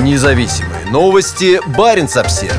Независимые новости. Баренц-Обсервис.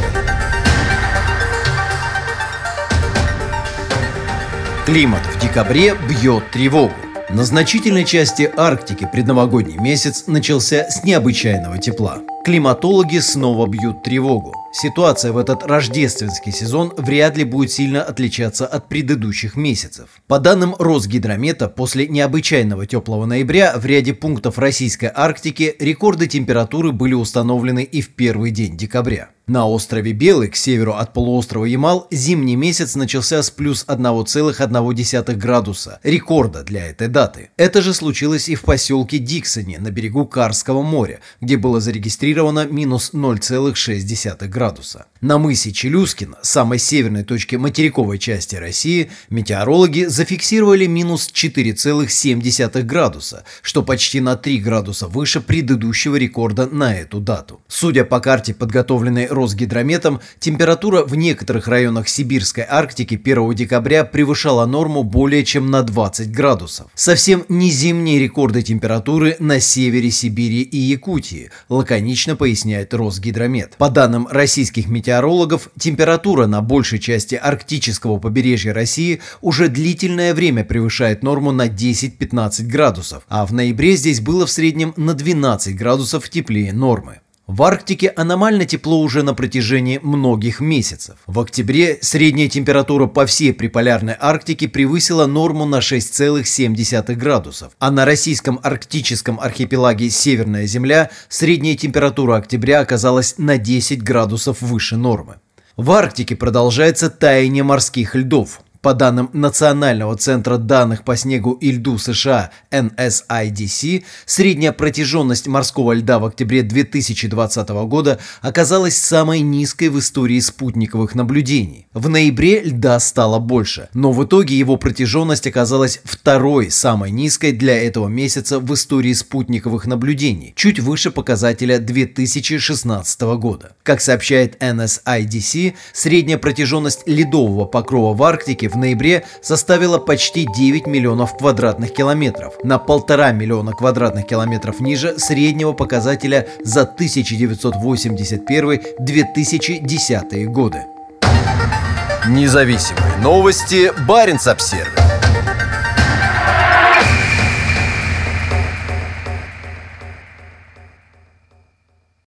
Климат в декабре бьет тревогу. На значительной части Арктики предновогодний месяц начался с необычайного тепла. Климатологи снова бьют тревогу. Ситуация в этот рождественский сезон вряд ли будет сильно отличаться от предыдущих месяцев. По данным Росгидромета, после необычайного теплого ноября в ряде пунктов российской Арктики рекорды температуры были установлены и в первый день декабря. На острове Белый, к северу от полуострова Ямал, зимний месяц начался с плюс 1,1 градуса, рекорда для этой даты. Это же случилось и в поселке Диксоне на берегу Карского моря, где было зарегистрировано минус 0,6 градуса. На мысе Челюскин, самой северной точке материковой части России, метеорологи зафиксировали минус 4,7 градуса, что почти на 3 градуса выше предыдущего рекорда на эту дату. Судя по карте, подготовленной Росгидрометом, температура в некоторых районах Сибирской Арктики 1 декабря превышала норму более чем на 20 градусов. Совсем не зимние рекорды температуры на севере Сибири и Якутии, лаконично поясняет Росгидромет. По данным российских метеорологов, температура на большей части арктического побережья России уже длительное время превышает норму на 10-15 градусов, а в ноябре здесь было в среднем на 12 градусов теплее нормы. В Арктике аномально тепло уже на протяжении многих месяцев. В октябре средняя температура по всей приполярной Арктике превысила норму на 6,7 градусов, а на российском арктическом архипелаге Северная Земля средняя температура октября оказалась на 10 градусов выше нормы. В Арктике продолжается таяние морских льдов. По данным Национального центра данных по снегу и льду США NSIDC, средняя протяженность морского льда в октябре 2020 года оказалась самой низкой в истории спутниковых наблюдений. В ноябре льда стало больше, но в итоге его протяженность оказалась второй самой низкой для этого месяца в истории спутниковых наблюдений, чуть выше показателя 2016 года. Как сообщает NSIDC, средняя протяженность ледового покрова в Арктике в ноябре составила почти 9 миллионов квадратных километров, на 1,5 миллиона квадратных километров ниже среднего показателя за 1981-2010 годы. Независимые новости. Баренц-Обсервис.